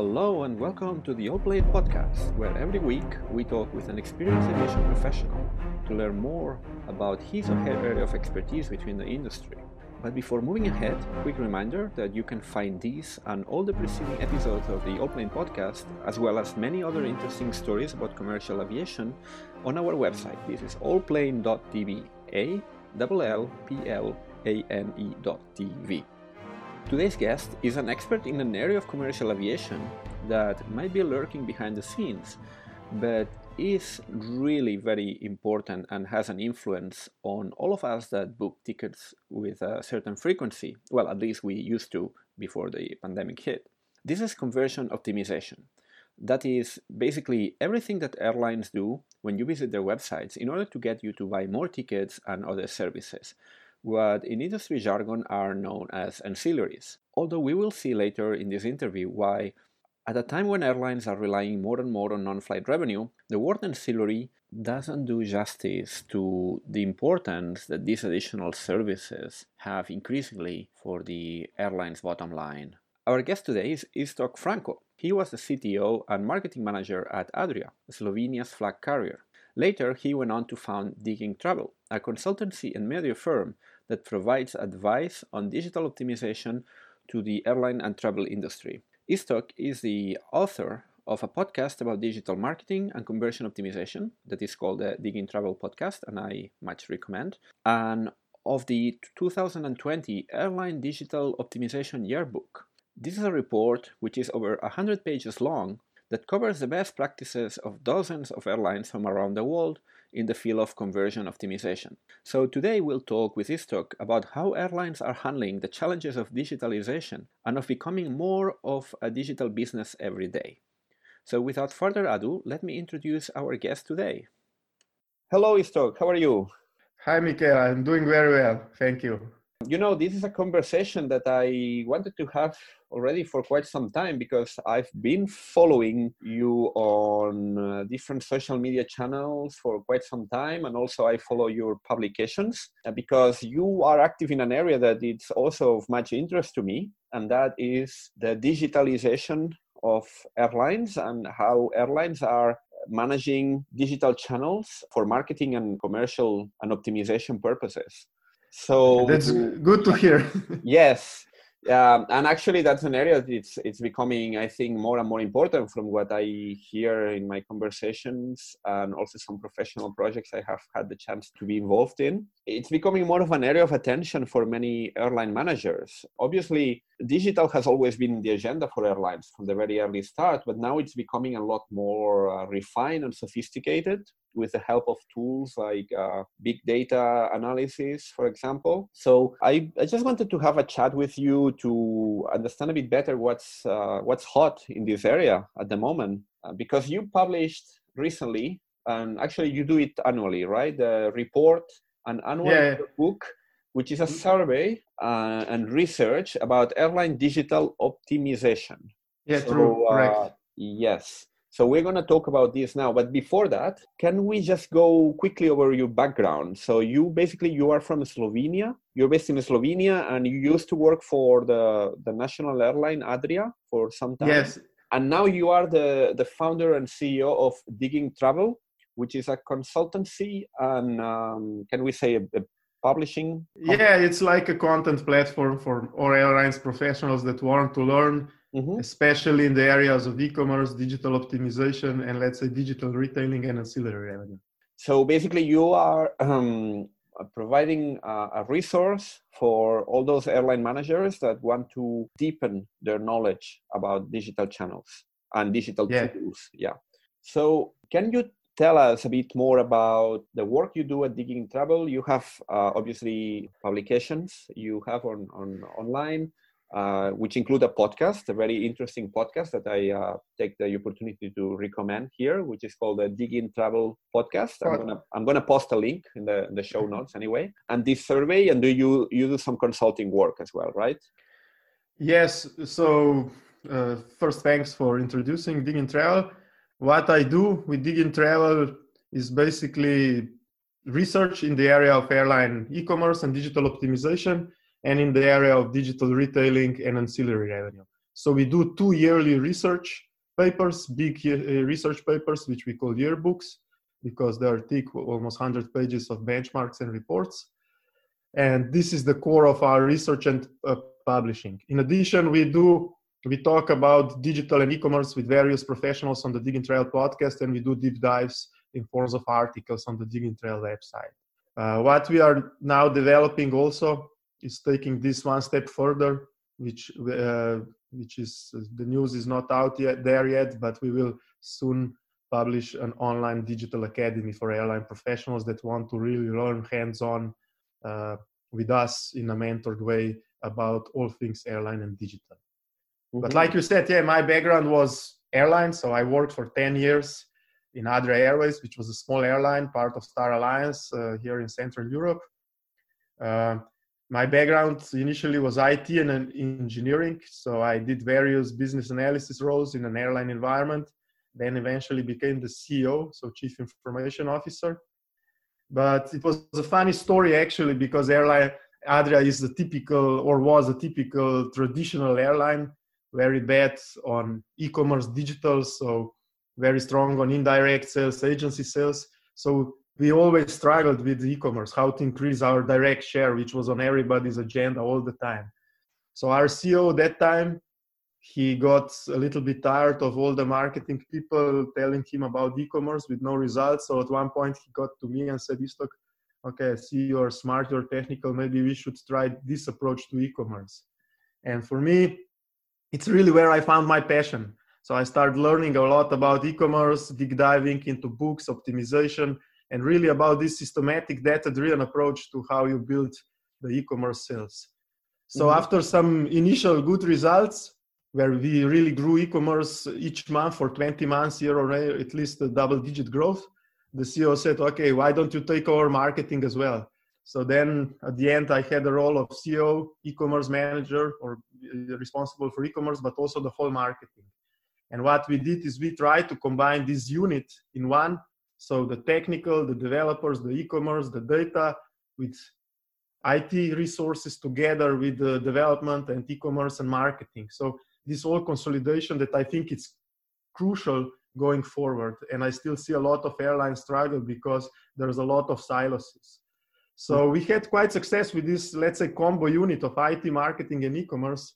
Hello and welcome to the Allplane podcast, where every week we talk with an experienced aviation professional to learn more about his or her area of expertise within the industry. But before moving ahead, quick reminder that you can find these and all the preceding episodes of the Allplane podcast, as well as many other interesting stories about commercial aviation, on our website. This is allplane.tv, allplane.tv. Today's guest is an expert in an area of commercial aviation that might be lurking behind the scenes, but is really very important and has an influence on all of us that book tickets with a certain frequency. Well, at least we used to before the pandemic hit. This is conversion optimization. That is basically everything that airlines do when you visit their websites in order to get you to buy more tickets and other services. What in industry jargon are known as ancillaries. Although we will see later in this interview why, at a time when airlines are relying more and more on non-flight revenue, the word ancillary doesn't do justice to the importance that these additional services have increasingly for the airline's bottom line. Our guest today is Iztok Franko. He was the CTO and marketing manager at Adria, Slovenia's flag carrier. Later, he went on to found Digging Travel, a consultancy and media firm that provides advice on digital optimization to the airline and travel industry. Iztok is the author of a podcast about digital marketing and conversion optimization that is called the Digging Travel Podcast, and I much recommend, and of the 2020 Airline Digital Optimization Yearbook. This is a report which is over 100 pages long that covers the best practices of dozens of airlines from around the world in the field of conversion optimization. So today we'll talk with Iztok about how airlines are handling the challenges of digitalization and of becoming more of a digital business every day. So without further ado, let me introduce our guest today. Hello Iztok, how are you? Hi Michael, I'm doing very well, thank you. You know, this is a conversation that I wanted to have already for quite some time because I've been following you on different social media channels for quite some time, and also I follow your publications because you are active in an area that is also of much interest to me, and that is the digitalization of airlines and how airlines are managing digital channels for marketing and commercial and optimization purposes. So that's good to hear. Yes. And actually that's an area that's it's becoming, I think, more and more important from what I hear in my conversations and also some professional projects I have had the chance to be involved in. It's becoming more of an area of attention for many airline managers. Obviously, digital has always been the agenda for airlines from the very early start, but now it's becoming a lot more refined and sophisticated, with the help of tools like big data analysis, for example. So I just wanted to have a chat with you to understand a bit better what's hot in this area at the moment, because you published recently, and actually you do it annually, right? The report, an annual book, which is a survey and research about airline digital optimization. Yeah, so, true, correct. Yes. So we're going to talk about this now, but before that, can we just go quickly over your background? So you are from Slovenia, you're based in Slovenia, and you used to work for the national airline Adria for some time. Yes. And now you are the founder and CEO of Digging Travel, which is a consultancy and can we say a publishing company? Yeah, it's like a content platform for all airlines professionals that want to learn, mm-hmm. especially in the areas of e-commerce, digital optimization, and let's say digital retailing and ancillary revenue. So basically you are providing a resource for all those airline managers that want to deepen their knowledge about digital channels and digital tools. Yeah. So can you tell us a bit more about the work you do at Digging Travel? You have obviously publications you have on online, which include a podcast, a very interesting podcast that I take the opportunity to recommend here, which is called the Digging Travel Podcast. I'm gonna post a link in the show notes anyway. And this survey, and you do some consulting work as well, right? Yes. So first, thanks for introducing Digging Travel. What I do with Digging Travel is basically research in the area of airline e-commerce and digital optimization, and in the area of digital retailing and ancillary revenue. So we do 2 yearly research papers, big research papers, which we call yearbooks, because they are thick, almost 100 pages of benchmarks and reports. And this is the core of our research and publishing. In addition, we talk about digital and e-commerce with various professionals on the Digging Trail podcast, and we do deep dives in forms of articles on the Digging Trail website. What we are now developing also is taking this one step further, which is, the news is not out yet, but we will soon publish an online digital academy for airline professionals that want to really learn hands-on with us in a mentored way about all things airline and digital. Mm-hmm. But like you said, my background was airline. So I worked for 10 years in Adria Airways, which was a small airline, part of Star Alliance here in Central Europe. My background initially was IT and engineering. So I did various business analysis roles in an airline environment, then eventually became the CEO, so Chief Information Officer. But it was a funny story, actually, because Adria was a typical traditional airline, very bad on e-commerce, digital, so very strong on indirect sales, agency sales. So we always struggled with e-commerce, how to increase our direct share, which was on everybody's agenda all the time. So our CEO at that time, he got a little bit tired of all the marketing people telling him about e-commerce with no results. So at one point he got to me and said, Iztok, okay, I see you're smart, you're technical, maybe we should try this approach to e-commerce. And for me, it's really where I found my passion. So I started learning a lot about e-commerce, deep diving into books, optimization, and really about this systematic data-driven approach to how you build the e-commerce sales. So mm-hmm. after some initial good results, where we really grew e-commerce each month for 20 months, year or at least a double-digit growth, the CEO said, okay, why don't you take over marketing as well? So then at the end, I had the role of CEO, e-commerce manager, or responsible for e-commerce, but also the whole marketing. And what we did is we tried to combine this unit in one, so the technical, the developers, the e-commerce, the data, with IT resources together with the development and e-commerce and marketing. So this whole consolidation that I think it's crucial going forward. And I still see a lot of airlines struggle because there's a lot of silos. So we had quite success with this, let's say, combo unit of IT, marketing, and e-commerce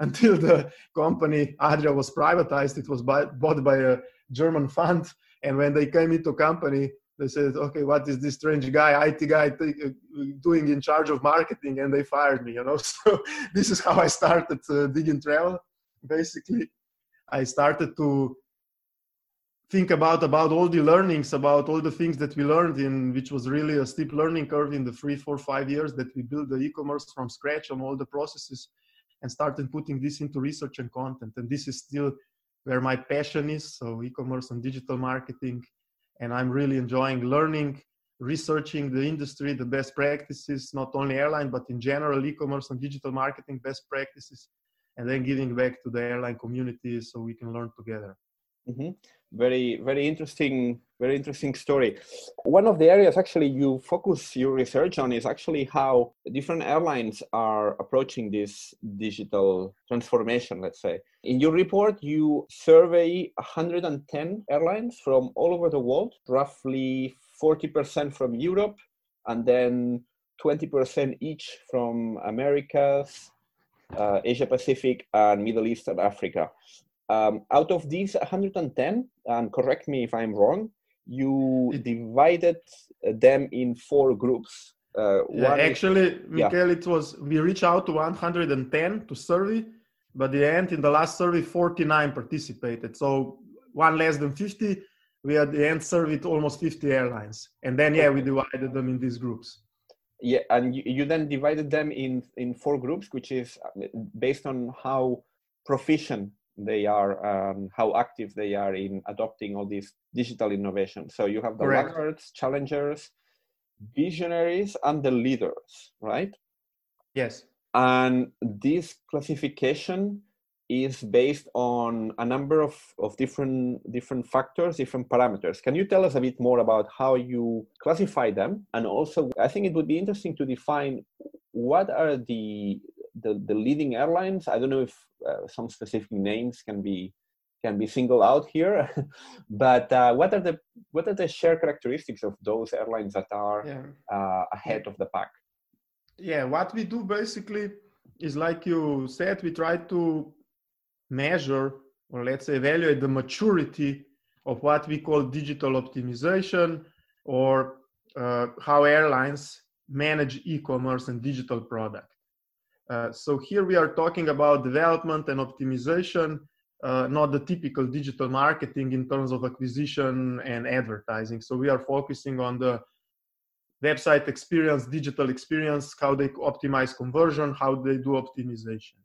until the company Adria was privatized. It was bought by a German fund. And when they came into company, they said, okay, what is this strange guy, IT guy doing in charge of marketing? And they fired me, So this is how I started Digging Travel. Basically, I started to think about all the learnings, about all the things that we learned in, which was really a steep learning curve in the 3, 4, 5 years that we built the e-commerce from scratch on all the processes, and started putting this into research and content. And this is still where my passion is, so e-commerce and digital marketing. And I'm really enjoying learning, researching the industry, the best practices, not only airline, but in general, e-commerce and digital marketing best practices, and then giving back to the airline community so we can learn together. Mm-hmm. Very, very interesting story. One of the areas actually you focus your research on is actually how different airlines are approaching this digital transformation, let's say. In your report, you survey 110 airlines from all over the world, roughly 40% from Europe, and then 20% each from Americas, Asia Pacific, and Middle East and Africa. Out of these 110, and correct me if I'm wrong, you divided them in 4 groups. Mikael, it was, we reached out to 110 to survey, but at the end, in the last survey, 49 participated. So one less than 50, we at the end surveyed almost 50 airlines. And then, we divided them in these groups. Yeah, and you then divided them in 4 groups, which is based on how proficient they are, how active they are in adopting all these digital innovations. So you have the laggards, challengers, visionaries, and the leaders, right? Yes. And this classification is based on a number of different factors, different parameters. Can you tell us a bit more about how you classify them? And also, I think it would be interesting to define what are the leading airlines. I don't know if some specific names can be singled out here. But what are the shared characteristics of those airlines that are ahead of the pack? Yeah, what we do basically is, like you said, we try to measure, or let's say evaluate, the maturity of what we call digital optimization, or how airlines manage e-commerce and digital product. So here we are talking about development and optimization, not the typical digital marketing in terms of acquisition and advertising. So we are focusing on the website experience, digital experience, how they optimize conversion, how they do optimization.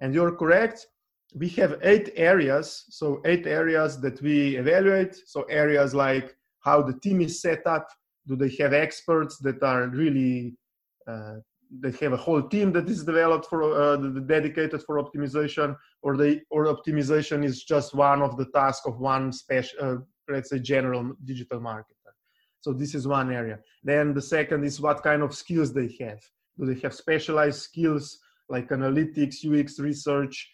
And you're correct. We have eight areas that we evaluate. So areas like how the team is set up. Do they have experts that are really, they have a whole team that is developed for, dedicated for optimization, or optimization is just one of the tasks of one special, let's say, general digital marketer. So this is one area. Then the second is what kind of skills they have. Do they have specialized skills like analytics, UX research,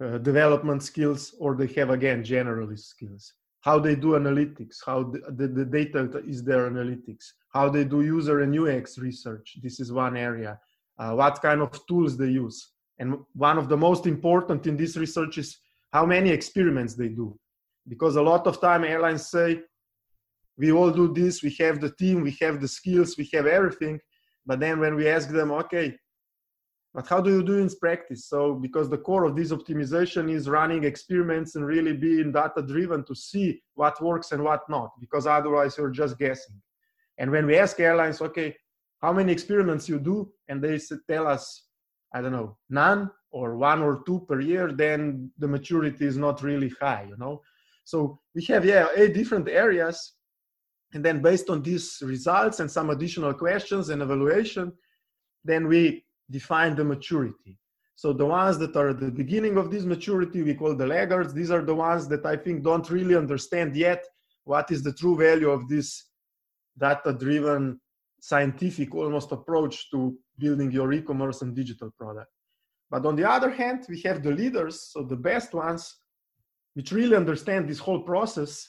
development skills, or they have, again, generalist skills? How they do analytics, how the data is their analytics, how they do user and UX research. This is one area. What kind of tools they use. And one of the most important in this research is how many experiments they do. Because a lot of time airlines say, we all do this, we have the team, we have the skills, we have everything. But then when we ask them, okay, but how do you do in practice? So, because the core of this optimization is running experiments and really being data-driven to see what works and what not, because otherwise you're just guessing. And when we ask airlines, okay, how many experiments you do? And they tell us, I don't know, none or one or two per year, then the maturity is not really high, you know? So we have, eight different areas. And then based on these results and some additional questions and evaluation, then we define the maturity. So the ones that are at the beginning of this maturity, we call the laggards. These are the ones that I think don't really understand yet what is the true value of this data-driven, scientific almost approach to building your e-commerce and digital product. But on the other hand, we have the leaders, so the best ones, which really understand this whole process.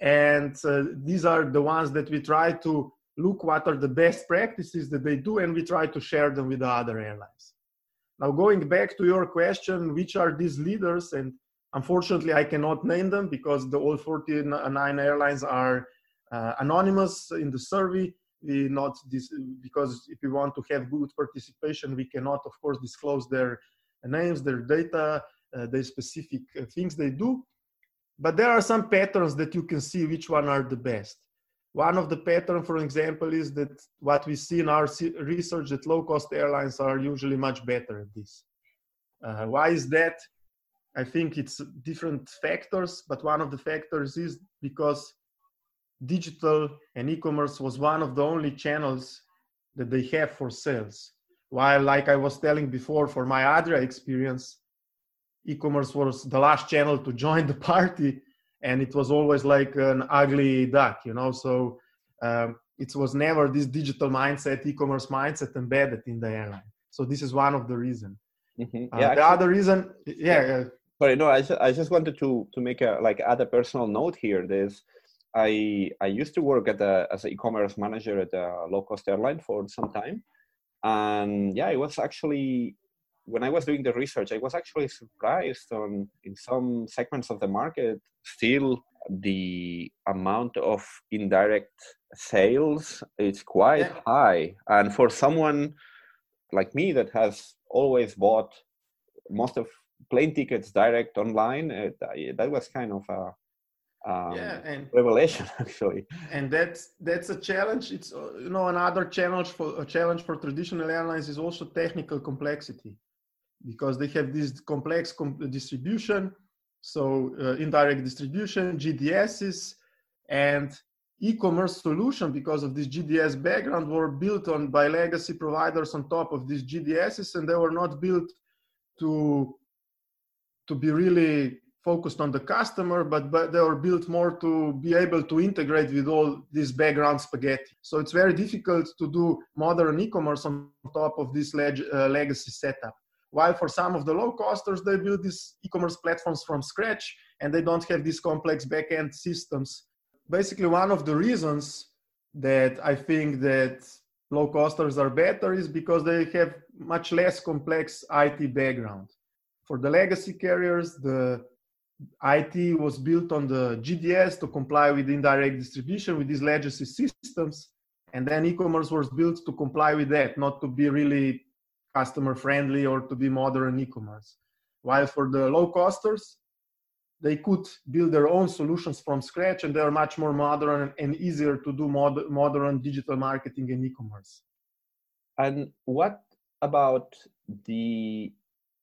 And these are the ones that we try to look what are the best practices that they do, and we try to share them with the other airlines. Now, going back to your question, which are these leaders? And unfortunately, I cannot name them because the all 49 airlines are anonymous in the survey. Because if we want to have good participation, we cannot, of course, disclose their names, their data, the specific things they do. But there are some patterns that you can see which one are the best. One of the patterns, for example, is that what we see in our research that low-cost airlines are usually much better at this. Why is that? I think it's different factors, but one of the factors is because digital and e-commerce was one of the only channels that they have for sales. While, like I was telling before, for my Adria experience, e-commerce was the last channel to join the party. And it was always like an ugly duck, you know, so it was never this digital mindset, e-commerce mindset embedded in the airline. So this is one of the reasons. Mm-hmm. I just wanted to make a add a personal note here. I used to work as an e-commerce manager at a low-cost airline for some time. And it was actually, when I was doing the research, I was actually surprised in some segments of the market, still the amount of indirect sales is quite high. And for someone like me that has always bought most of plane tickets direct online, that was kind of a revelation, actually. And that's a challenge. It's, you know, another challenge for traditional airlines is also technical complexity. Because they have this complex distribution, so indirect distribution, GDSs, and e-commerce solution, because of this GDS background, were built on by legacy providers on top of these GDSs, and they were not built to be really focused on the customer, but they were built more to be able to integrate with all this background spaghetti. So it's very difficult to do modern e-commerce on top of this legacy setup. While for some of the low costers, they build these e-commerce platforms from scratch and they don't have these complex back-end systems. Basically, one of the reasons that I think that low costers are better is because they have much less complex IT background. For the legacy carriers, the IT was built on the GDS to comply with indirect distribution with these legacy systems. And then e-commerce was built to comply with that, not to be really customer friendly or to be modern e-commerce. While for the low costers, they could build their own solutions from scratch and they're much more modern and easier to do modern digital marketing and e-commerce. And what about the,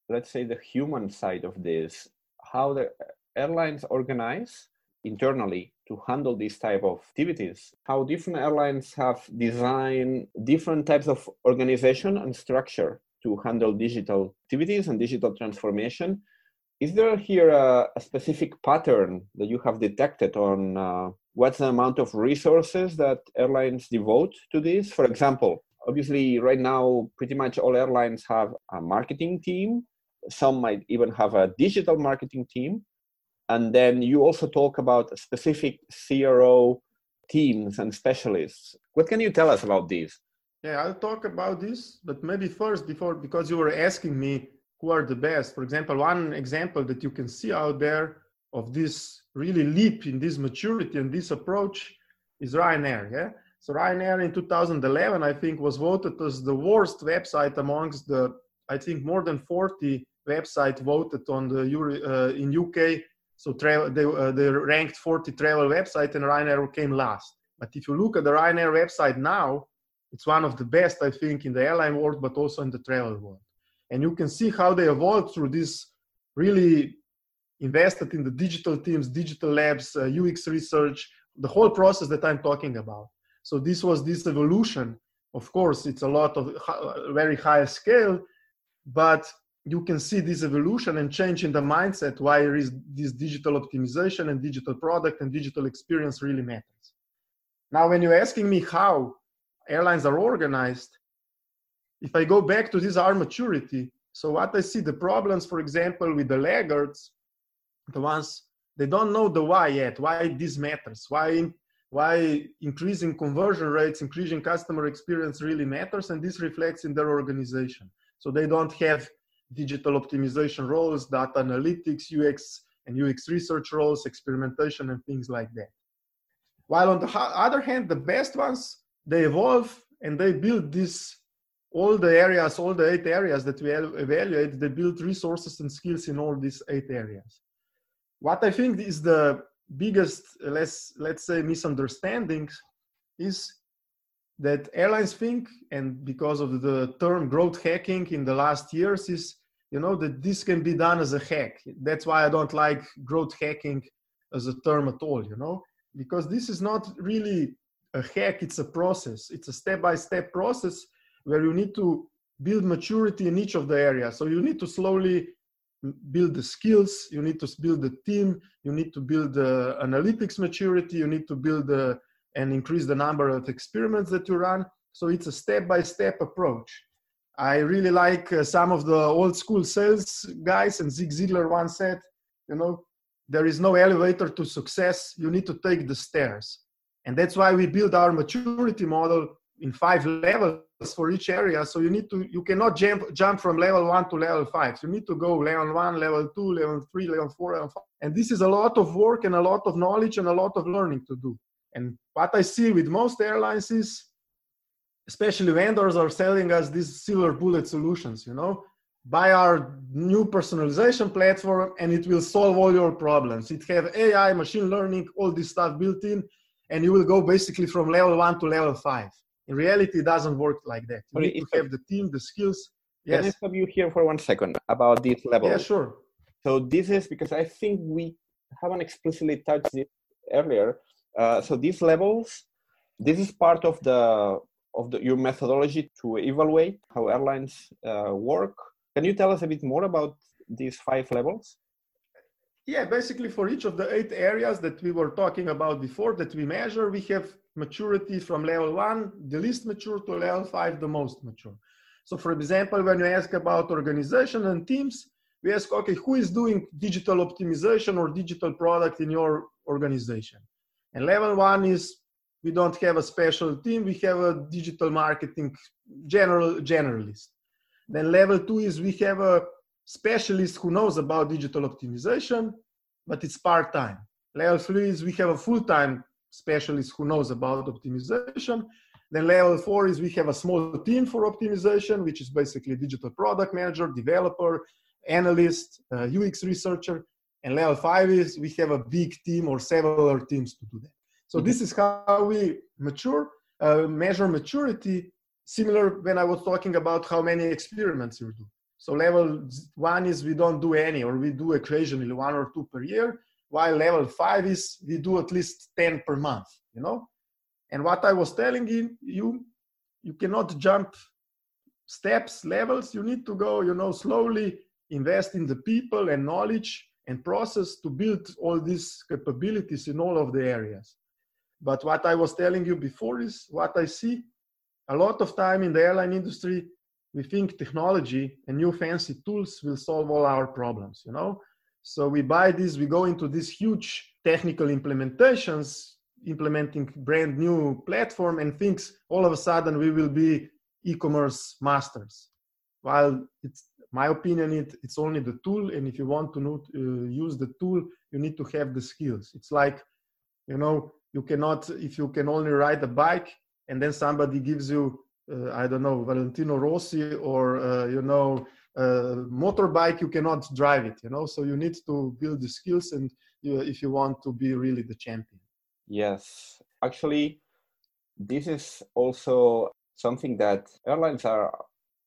let's say, the human side of this? How the airlines organize internally to handle these type of activities, how different airlines have designed different types of organization and structure to handle digital activities and digital transformation. Is there here a specific pattern that you have detected on what's the amount of resources that airlines devote to this? For example, obviously right now, pretty much all airlines have a marketing team. Some might even have a digital marketing team. And then you also talk about specific CRO teams and specialists. What can you tell us about these? Yeah, I'll talk about this, but maybe first, because you were asking me who are the best. For example, one example that you can see out there of this really leap in this maturity and this approach is Ryanair. Yeah. So Ryanair in 2011, I think, was voted as the worst website amongst the, I think, more than 40 websites voted on the in UK. So they ranked 40 travel websites and Ryanair came last. But if you look at the Ryanair website now, it's one of the best, I think, in the airline world, but also in the travel world. And you can see how they evolved through this really invested in the digital teams, digital labs, UX research, the whole process that I'm talking about. So this was this evolution. Of course, it's a lot of very high scale, but you can see this evolution and change in the mindset why this digital optimization and digital product and digital experience really matters. Now, when you're asking me how airlines are organized, if I go back to this, our maturity, so what I see the problems, for example, with the laggards, the ones, they don't know the why yet, why this matters, why increasing conversion rates, increasing customer experience really matters, and this reflects in their organization. So they don't have digital optimization roles, data analytics, UX and UX research roles, experimentation and things like that. While on the other hand, the best ones, they evolve and they build this, all the 8 areas that we evaluate, they build resources and skills in all these 8 areas. What I think is the biggest, let's say, misunderstandings is that airlines think, and because of the term growth hacking in the last years is, you know, that this can be done as a hack. That's why I don't like growth hacking as a term at all, you know, because this is not really a hack. It's a process. It's a step-by-step process where you need to build maturity in each of the areas. So you need to slowly build the skills. You need to build the team. You need to build the analytics maturity. You need to build the and increase the number of experiments that you run. So it's a step-by-step approach. I really like some of the old school sales guys, and Zig Ziglar once said, you know, there is no elevator to success. You need to take the stairs. And that's why we build our maturity model in 5 levels for each area. So you cannot jump from level 1 to level 5. You need to go level 1, level 2, level 3, level 4, level 5. And this is a lot of work and a lot of knowledge and a lot of learning to do. And what I see with most airlines is, especially vendors are selling us these silver bullet solutions, you know, buy our new personalization platform and it will solve all your problems. It have AI, machine learning, all this stuff built in, and you will go basically from level 1 to level 5. In reality, it doesn't work like that. You need to have the team, the skills. Yes. Can I stop you here for 1 second about this level? Yeah, sure. So this is because I think we haven't explicitly touched this earlier. So these levels, this is part of your methodology to evaluate how airlines work. Can you tell us a bit more about these 5 levels? Yeah, basically for each of the 8 areas that we were talking about before that we measure, we have maturity from level 1, the least mature, to level 5, the most mature. So for example, when you ask about organization and teams, we ask, okay, who is doing digital optimization or digital product in your organization? And level one is we don't have a special team. We have a digital marketing generalist. Then level two is we have a specialist who knows about digital optimization, but it's part-time. Level three is we have a full-time specialist who knows about optimization. Then level four is we have a small team for optimization, which is basically digital product manager, developer, analyst, UX researcher. And level five is we have a big team or several teams to do that. So this is how we measure maturity, similar when I was talking about how many experiments you do. So level one is we don't do any, or we do occasionally one or two per year, while level five is we do at least 10 per month, you know? And what I was telling you, you cannot jump steps, levels. You need to go, you know, slowly invest in the people and knowledge and process to build all these capabilities in all of the areas. But what I was telling you before is what I see a lot of time in the airline industry. We think technology and new fancy tools will solve all our problems, you know? So we buy this, we go into these huge technical implementations, implementing brand new platform and thinks all of a sudden we will be e-commerce masters. While it's my opinion, it's only the tool. And if you want to use the tool, you need to have the skills. It's like, you know, you cannot, if you can only ride a bike and then somebody gives you, I don't know, Valentino Rossi or, you know, motorbike, you cannot drive it, you know? So you need to build the skills and if you want to be really the champion. Yes. Actually, this is also something that airlines are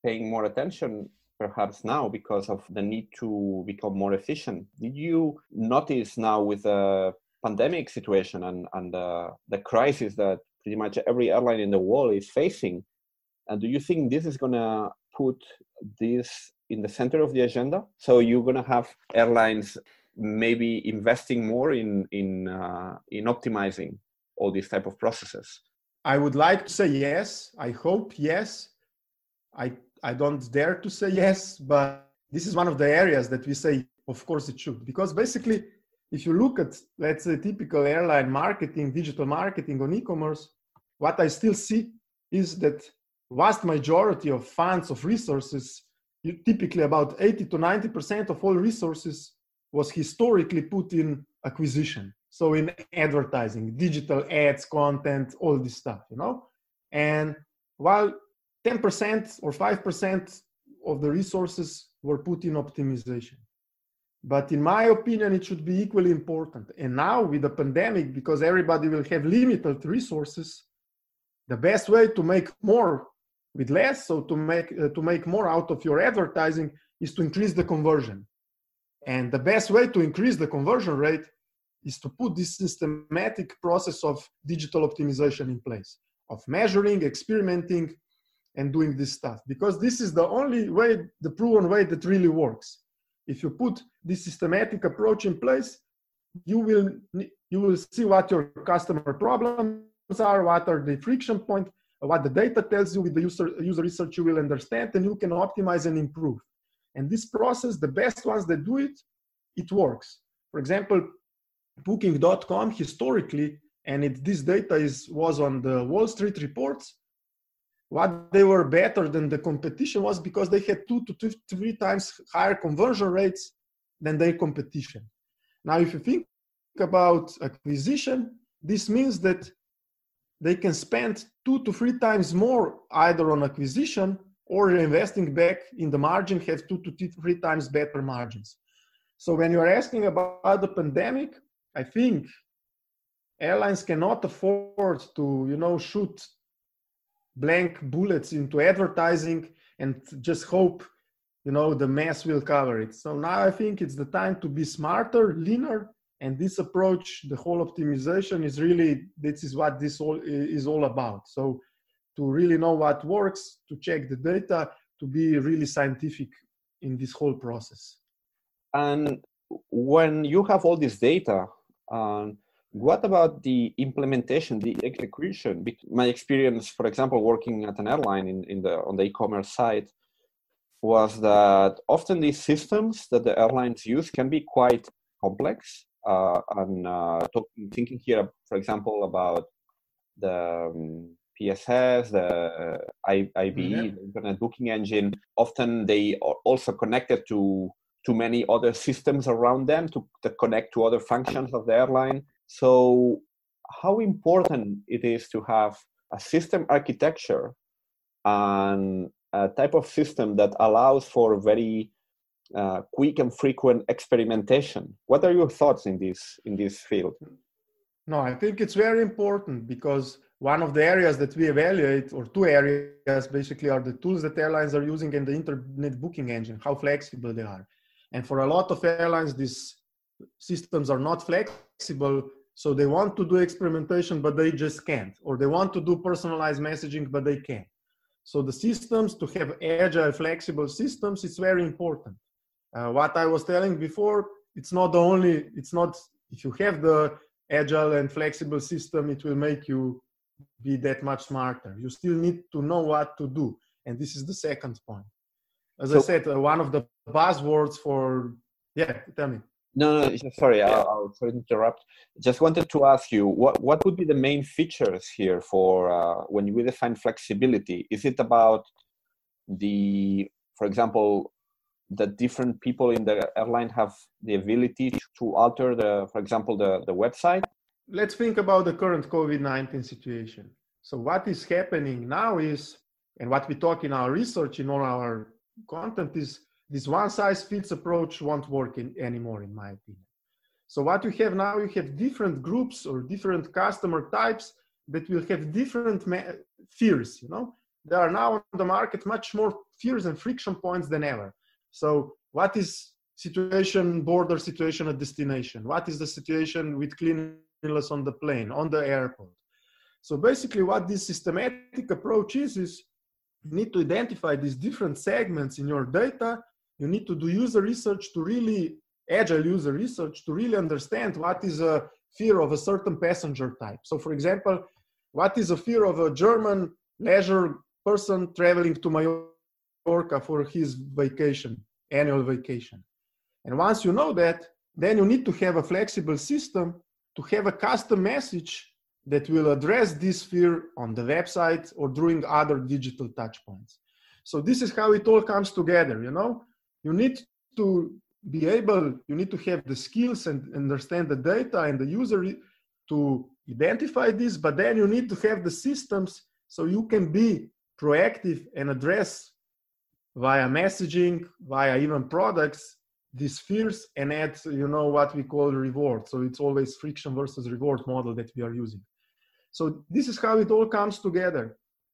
paying more attention perhaps now because of the need to become more efficient. Did you notice now with the pandemic situation and the crisis that pretty much every airline in the world is facing? And do you think this is going to put this in the center of the agenda? So you're going to have airlines maybe investing more in optimizing all these type of processes? I would like to say yes. I hope yes. I don't dare to say yes, but this is one of the areas that we say, of course it should. Because basically, if you look at, let's say, typical airline marketing, digital marketing on e-commerce, what I still see is that vast majority of funds, of resources, typically about 80 to 90% of all resources was historically put in acquisition. So in advertising, digital ads, content, all this stuff, you know? And while 10% or 5% of the resources were put in optimization. But in my opinion, it should be equally important. And now with the pandemic, because everybody will have limited resources, the best way to make more with less, so to make more out of your advertising is to increase the conversion. And the best way to increase the conversion rate is to put this systematic process of digital optimization in place, of measuring, experimenting, and doing this stuff. Because this is the only way, the proven way that really works. If you put this systematic approach in place, you will see what your customer problems are, what are the friction points, what the data tells you with the user research you will understand, and you can optimize and improve. And this process, the best ones that do it, it works. For example, booking.com historically, and this data was on the Wall Street reports, what they were better than the competition was because they had 2 to 3 times higher conversion rates than their competition. Now, if you think about acquisition, this means that they can spend 2 to 3 times more either on acquisition or investing back in the margin, have 2 to 3 times better margins. So when you're asking about the pandemic, I think airlines cannot afford to, you know, shoot blank bullets into advertising and just hope, you know, the mess will cover it. So now I think it's the time to be smarter, leaner, and this approach, the whole optimization is really, this is what this all is all about. So to really know what works, to check the data, to be really scientific in this whole process. And when you have all this data, What about the implementation, the execution? My experience, for example, working at an airline on the e-commerce side, was that often these systems that the airlines use can be quite complex. Thinking here, for example, about the PSS, the IBE, the Internet Booking Engine. Often they are also connected to many other systems around them that connect to other functions of the airline. So how important it is to have a system architecture and a type of system that allows for very quick and frequent experimentation. What are your thoughts in this field? No, I think it's very important because one of the areas that we evaluate, or two areas basically, are the tools that airlines are using and the Internet Booking Engine, how flexible they are. And for a lot of airlines, these systems are not flexible, so they want to do experimentation, but they just can't. Or they want to do personalized messaging, but they can't. So the systems, to have agile, flexible systems, it's very important. What I was telling before, if you have the agile and flexible system, it will make you be that much smarter. You still need to know what to do. And this is the second point. As I said, one of the buzzwords tell me. No, sorry, I'll interrupt. Just wanted to ask you, what would be the main features here for when we define flexibility? Is it about for example, that different people in the airline have the ability to alter the website? Let's think about the current COVID-19 situation. So what is happening now is, and what we talk in our research, in all our content, is this one-size-fits approach won't work anymore, in my opinion. So what you have now, you have different groups or different customer types that will have different fears, There are now on the market much more fears and friction points than ever. So what is border situation at destination? What is the situation with cleanliness on the plane, on the airport? So basically what this systematic approach is you need to identify these different segments in your data. You need to do agile user research to really understand what is a fear of a certain passenger type. So for example, what is a fear of a German leisure person traveling to Mallorca for his annual vacation? And once you know that, then you need to have a flexible system to have a custom message that will address this fear on the website or during other digital touchpoints. So this is how it all comes together, You need to have the skills and understand the data and the user to identify this, but then you need to have the systems so you can be proactive and address via messaging, via even products, these fears, and add, what we call reward. So it's always friction versus reward model that we are using. So this is how it all comes together.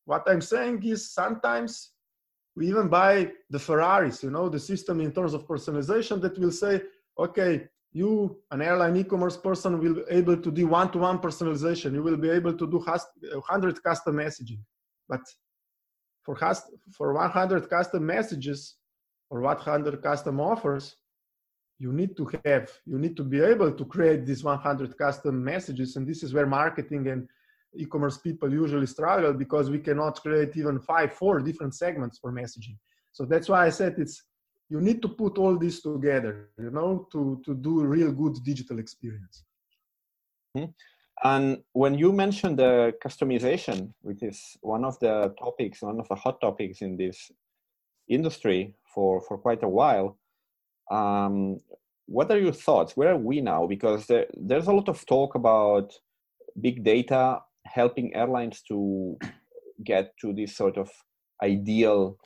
What I'm saying is sometimes we even buy the Ferraris, the system in terms of personalization that will say, okay, you, an airline e-commerce person, will be able to do one-to-one personalization. You will be able to do 100 custom messaging. But for 100 custom messages or 100 custom offers, you need to be able to create these 100 custom messages. And this is where marketing and e-commerce people usually struggle, because we cannot create even 4 different segments for messaging. So that's why I said you need to put all this together, to do real good digital experience. Mm-hmm. And when you mentioned the customization, which is one of the hot topics in this industry for quite a while, what are your thoughts? Where are we now? Because there's a lot of talk about big data helping airlines to get to this sort of ideal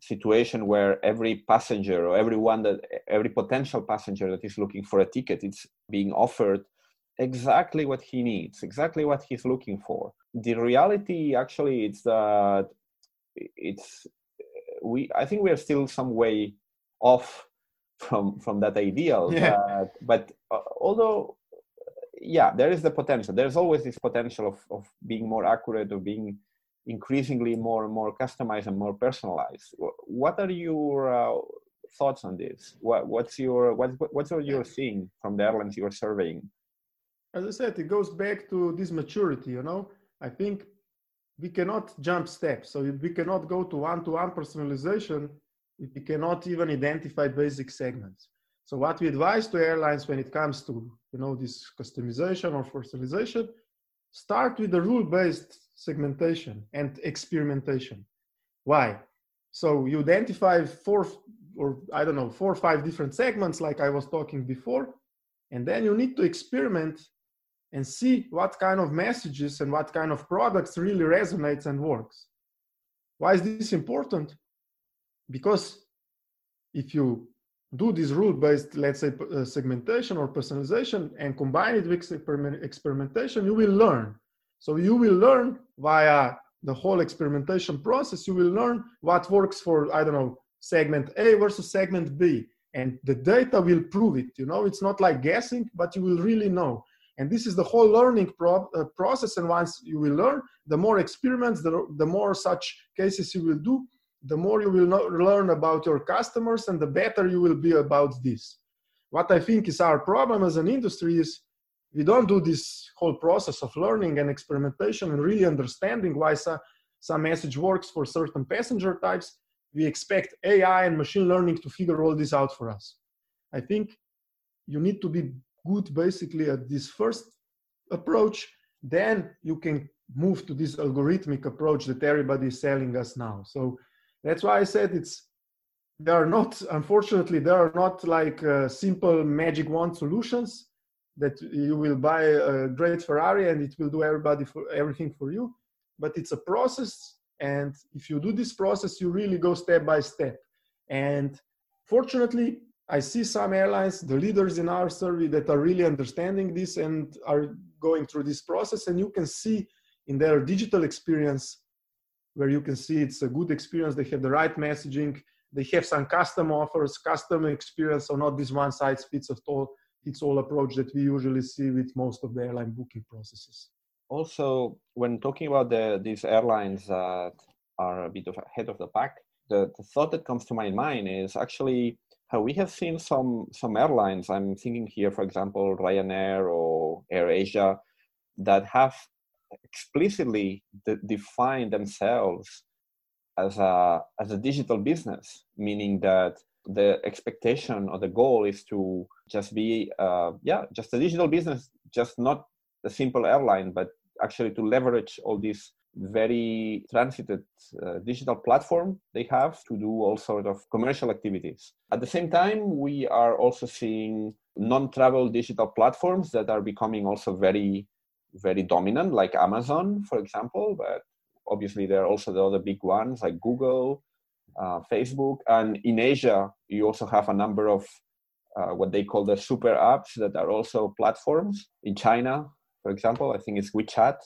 situation where every passenger or every potential passenger that is looking for a ticket, it's being offered exactly what he needs, exactly what he's looking for. The reality actually is that I think we are still some way off from that ideal, yeah. But there is the potential. There's always this potential of being more accurate, of being increasingly more and more customized and more personalized. What are your thoughts on this? What's what you're seeing from the airlines you're surveying? as I said, it goes back to this maturity, you know. I think we cannot jump steps. So we cannot go to one personalization if we cannot even identify basic segments. So what we advise to airlines when it comes to, you know, this customization or personalization, start with the rule-based segmentation and experimentation. Why? So you identify four or five different segments like I was talking before, and then you need to experiment and see what kind of messages and what kind of products really resonates and works. Why is this important? Because if you do this rule-based, let's say, segmentation or personalization and combine it with experimentation, you will learn. So you will learn via the whole experimentation process, you will learn what works for, I don't know, segment A versus segment B. And the data will prove it, you know, it's not like guessing, but you will really know. And this is the whole learning process. And once you will learn, the more experiments, the more such cases you will do, the more you will learn about your customers and the better you will be about this. What I think is our problem as an industry is we don't do this whole process of learning and experimentation and really understanding why some message works for certain passenger types. We expect AI and machine learning to figure all this out for us. I think you need to be good basically at this first approach, then you can move to this algorithmic approach that everybody is selling us now. So that's why I said there are not like simple magic wand solutions that you will buy a great Ferrari and it will do everything for you, but it's a process. And if you do this process, you really go step by step. And fortunately, I see some airlines, the leaders in our survey, that are really understanding this and are going through this process. And you can see in their digital experience, where you can see it's a good experience, they have the right messaging, they have some custom offers, custom experience, so not this one size fits all approach that we usually see with most of the airline booking processes. Also, when talking about these airlines that are a bit of ahead of the pack, the thought that comes to my mind is actually how we have seen some airlines, I'm thinking here, for example, Ryanair or AirAsia, that have explicitly defined themselves as a digital business, meaning that the expectation or the goal is to just be, just a digital business, just not a simple airline, but actually to leverage all these very transited digital platform they have to do all sorts of commercial activities. At the same time, we are also seeing non-travel digital platforms that are becoming also very, very dominant, like Amazon, for example. But obviously, there are also the other big ones like Google, Facebook. And in Asia, you also have a number of what they call the super apps that are also platforms. In China, for example, I think it's WeChat.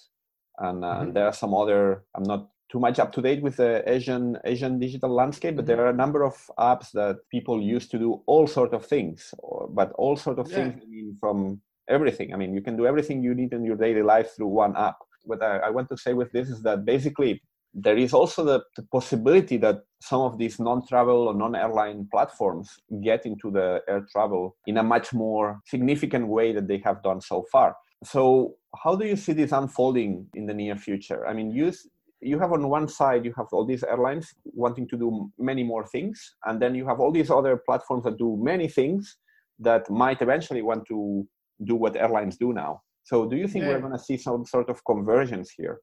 And there are some other, I'm not too much up to date with the Asian digital landscape, but there are a number of apps that people use to do all sorts of things, things, I mean, from everything. I mean, you can do everything you need in your daily life through one app. What I want to say with this is that basically there is also the possibility that some of these non-travel or non-airline platforms get into the air travel in a much more significant way than they have done so far. So how do you see this unfolding in the near future? I mean, you have on one side, you have all these airlines wanting to do many more things. And then you have all these other platforms that do many things that might eventually want to do what airlines do now. So do you think we're going to see some sort of convergence here?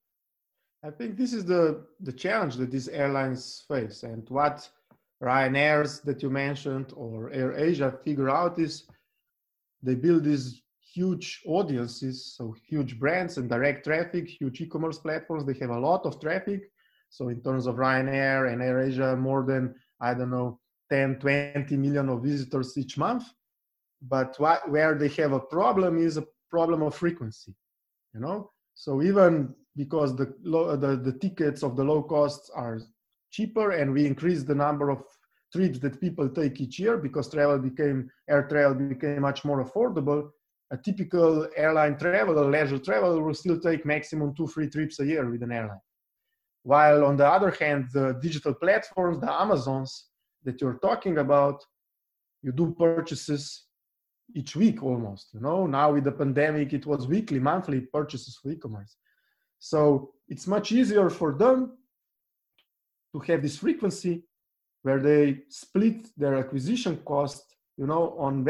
I think this is the challenge that these airlines face. And what Ryanair's that you mentioned or AirAsia figure out is they build these huge audiences, so huge brands and direct traffic, huge e-commerce platforms. They have a lot of traffic. So in terms of Ryanair and AirAsia, more than, 10, 20 million of visitors each month. But where they have a problem of frequency, you know? So even because the tickets of the low costs are cheaper and we increase the number of trips that people take each year because air travel became much more affordable, a typical airline traveler, leisure traveler, will still take maximum 2-3 trips a year with an airline. While on the other hand, the digital platforms, the Amazons that you're talking about, you do purchases, each week almost, you know. Now with the pandemic, it was weekly, monthly purchases for e-commerce. So it's much easier for them to have this frequency where they split their acquisition cost, you know, on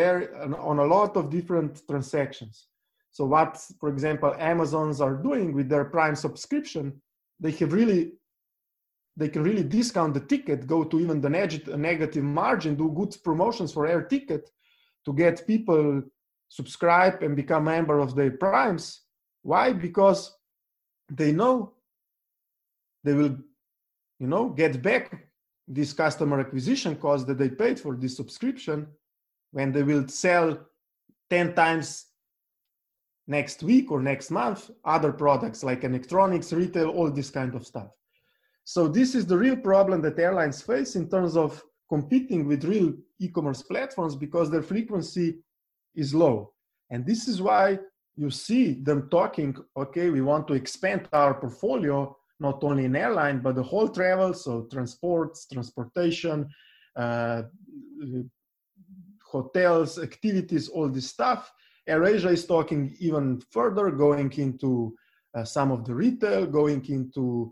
a lot of different transactions. So what, for example, Amazons are doing with their Prime subscription, they can really discount the ticket, go to even the negative margin, do good promotions for air ticket to get people subscribe and become member of their Primes. Why? Because they know they will, you know, get back this customer acquisition cost that they paid for this subscription when they will sell 10 times next week or next month, other products like electronics, retail, all this kind of stuff. So this is the real problem that airlines face in terms of competing with real e-commerce platforms because their frequency is low. And this is why you see them talking, okay, we want to expand our portfolio, not only in airline, but the whole travel, so transportation, hotels, activities, all this stuff. AirAsia is talking even further, going into some of the retail, going into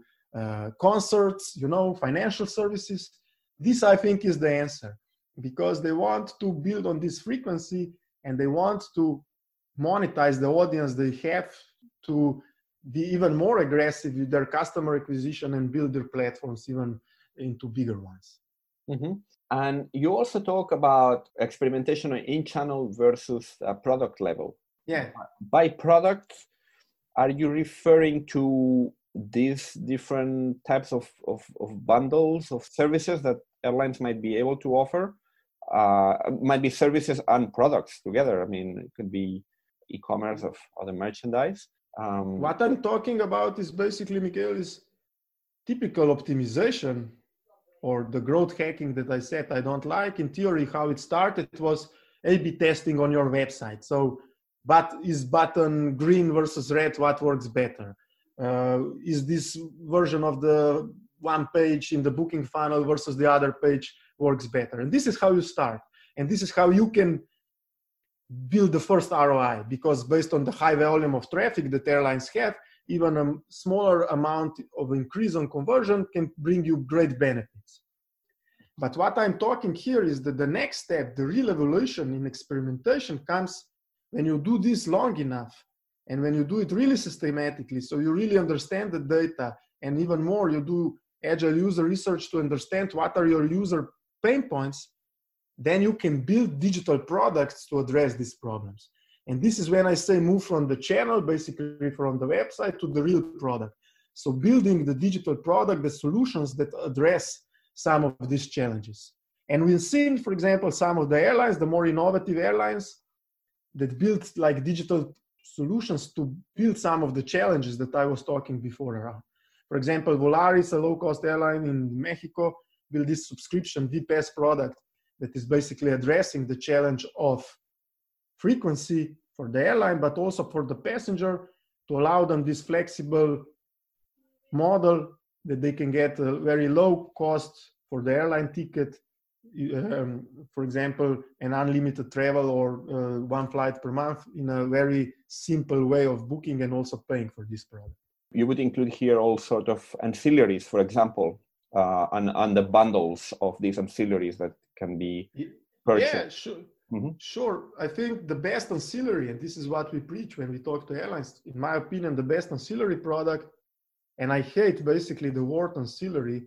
concerts, you know, financial services. This, I think, is the answer because they want to build on this frequency and they want to monetize the audience they have to be even more aggressive with their customer acquisition and build their platforms even into bigger ones. Mm-hmm. And you also talk about experimentation on in-channel versus product level. Yeah. By product, are you referring to these different types of bundles of services that airlines might be able to offer? Might be services and products together. I mean, it could be e-commerce of other merchandise. What I'm talking about is basically, Miguel, is typical optimization or the growth hacking that I said I don't like. In theory, how it started was A/B testing on your website. So, is button green versus red? What works better? Is this version of the one page in the booking funnel versus the other page works better? And this is how you start. And this is how you can build the first ROI, because based on the high volume of traffic that airlines have, even a smaller amount of increase on conversion can bring you great benefits. But what I'm talking here is that the next step, the real evolution in experimentation, comes when you do this long enough and when you do it really systematically. So you really understand the data, and even more, you do agile user research to understand what are your user pain points. Then you can build digital products to address these problems. And this is when I say move from the channel, basically from the website, to the real product. So building the digital product, the solutions that address some of these challenges. And we've seen, for example, some of the airlines, the more innovative airlines that build like digital solutions to build some of the challenges that I was talking before around. For example, Volaris, a low-cost airline in Mexico, built this subscription VPS product that is basically addressing the challenge of frequency for the airline, but also for the passenger, to allow them this flexible model that they can get a very low cost for the airline ticket, for example, an unlimited travel or one flight per month in a very simple way of booking and also paying for this product. You would include here all sort of ancillaries, for example, and the bundles of these ancillaries that can be purchased. Yeah, sure. Mm-hmm. Sure. I think the best ancillary, and this is what we preach when we talk to airlines, in my opinion, the best ancillary product, and I hate basically the word ancillary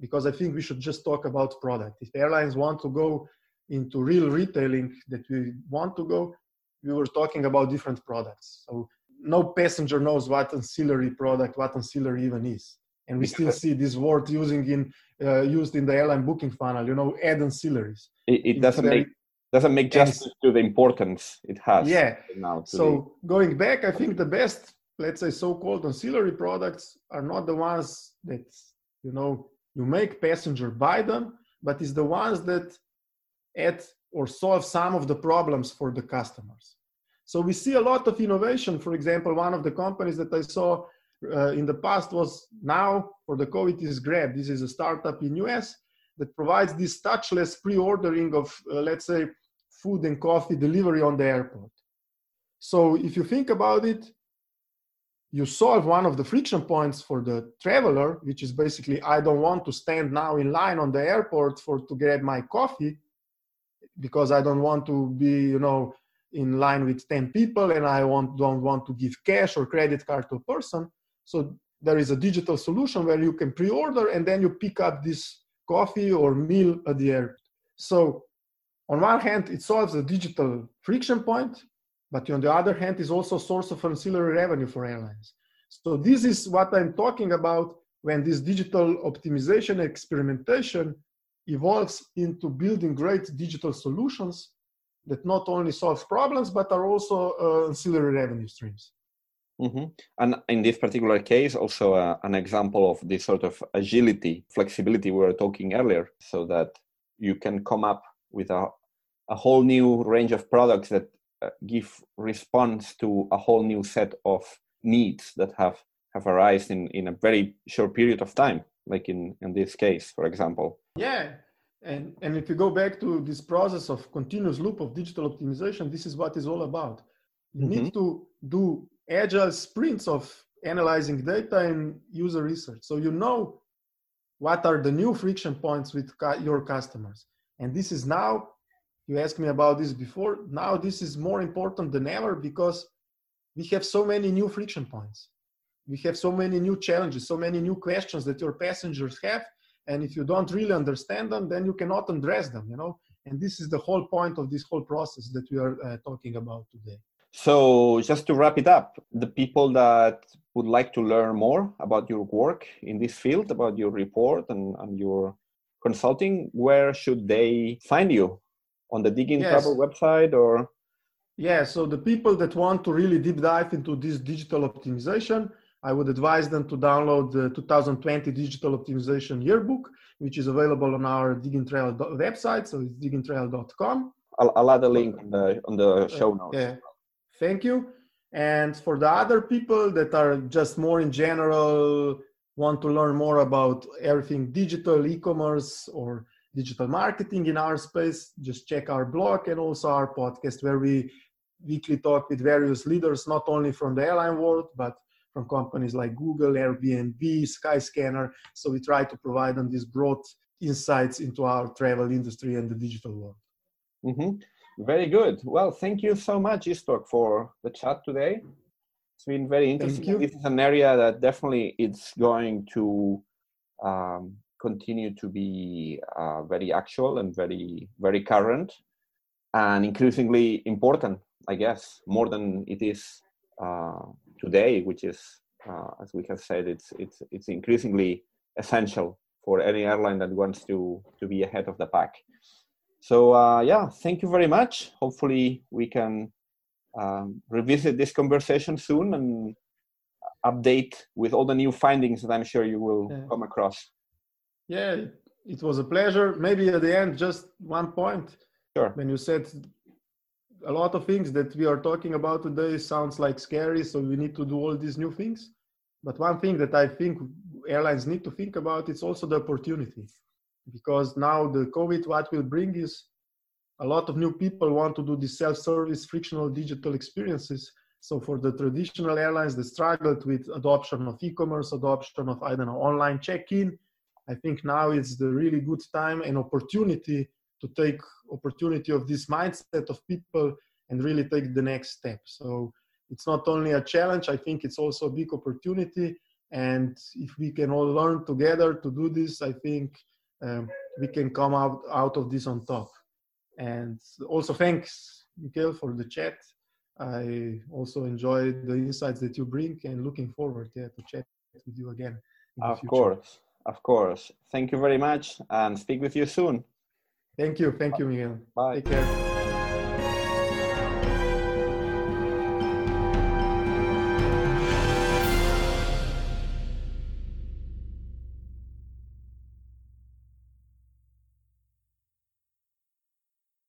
because I think we should just talk about product. If airlines want to go into real retailing that we want to go, we were talking about different products. So no passenger knows what ancillary product, what ancillary even is. And we still see this word used in the airline booking funnel, you know, add ancillaries. It doesn't make justice to the importance it has. Yeah. Now going back, I think the best, let's say, so-called ancillary products are not the ones that, you know, you make passenger buy them, but it's the ones that add or solve some of the problems for the customers. So we see a lot of innovation. For example, one of the companies that I saw in the past was now for the COVID is Grab. This is a startup in US that provides this touchless pre-ordering of, let's say, food and coffee delivery on the airport. So if you think about it, you solve one of the friction points for the traveler, which is basically, I don't want to stand now in line on the airport to get my coffee, because I don't want to be, in line with 10 people, and I don't want to give cash or credit card to a person. So there is a digital solution where you can pre-order and then you pick up this coffee or meal at the airport. So on one hand, it solves a digital friction point, but on the other hand, is also a source of ancillary revenue for airlines. So this is what I'm talking about when this digital optimization experimentation evolves into building great digital solutions that not only solve problems, but are also ancillary revenue streams. Mm-hmm. And in this particular case, also an example of this sort of agility, flexibility we were talking earlier, so that you can come up with a whole new range of products that give response to a whole new set of needs that have arisen in a very short period of time, like in this case, for example. Yeah. And if you go back to this process of continuous loop of digital optimization, this is what it's all about. You need to do agile sprints of analyzing data and user research. So you know what are the new friction points with your customers. And this is now, you asked me about this before, now this is more important than ever, because we have so many new friction points. We have so many new challenges, so many new questions that your passengers have. And if you don't really understand them, then you cannot address them, And this is the whole point of this whole process that we are talking about today. So just to wrap it up, the people that would like to learn more about your work in this field, about your report and your consulting, where should they find you? On the Digging Travel website or? Yeah, so the people that want to really deep dive into this digital optimization, I would advise them to download the 2020 Digital Optimization Yearbook, which is available on our Digging Travel website. So it's diggingtravel.com. I'll add a link on the show notes. Yeah. Thank you. And for the other people that are just more in general, want to learn more about everything digital, e-commerce, or digital marketing in our space, just check our blog and also our podcast, where we weekly talk with various leaders, not only from the airline world, but from companies like Google, Airbnb, Skyscanner. So we try to provide them these broad insights into our travel industry and the digital world. Mm-hmm. Very good. Well, thank you so much, Iztok, for the chat today. It's been very interesting. This is an area that definitely it's going to continue to be very actual and very, very current and increasingly important, I guess, more than it is today, which is, as we have said, it's increasingly essential for any airline that wants to be ahead of the pack. So thank you very much. Hopefully we can revisit this conversation soon and update with all the new findings that I'm sure you will come across. Yeah, it was a pleasure. Maybe at the end, just one point. Sure. When you said a lot of things that we are talking about today sounds like scary, so we need to do all these new things. But one thing that I think airlines need to think about is also the opportunity. Because now the COVID, what will bring is a lot of new people want to do the self-service frictional digital experiences. So for the traditional airlines that struggled with adoption of e-commerce, adoption of, online check-in, I think now it's the really good time and opportunity to take opportunity of this mindset of people and really take the next step. So it's not only a challenge, I think it's also a big opportunity. And if we can all learn together to do this, I think we can come out of this on top. And also thanks, Mikael, for the chat. I also enjoyed the insights that you bring and looking forward to chat with you again in the future. Of course. Thank you very much and speak with you soon. Thank you, Miguel. Bye. Take care.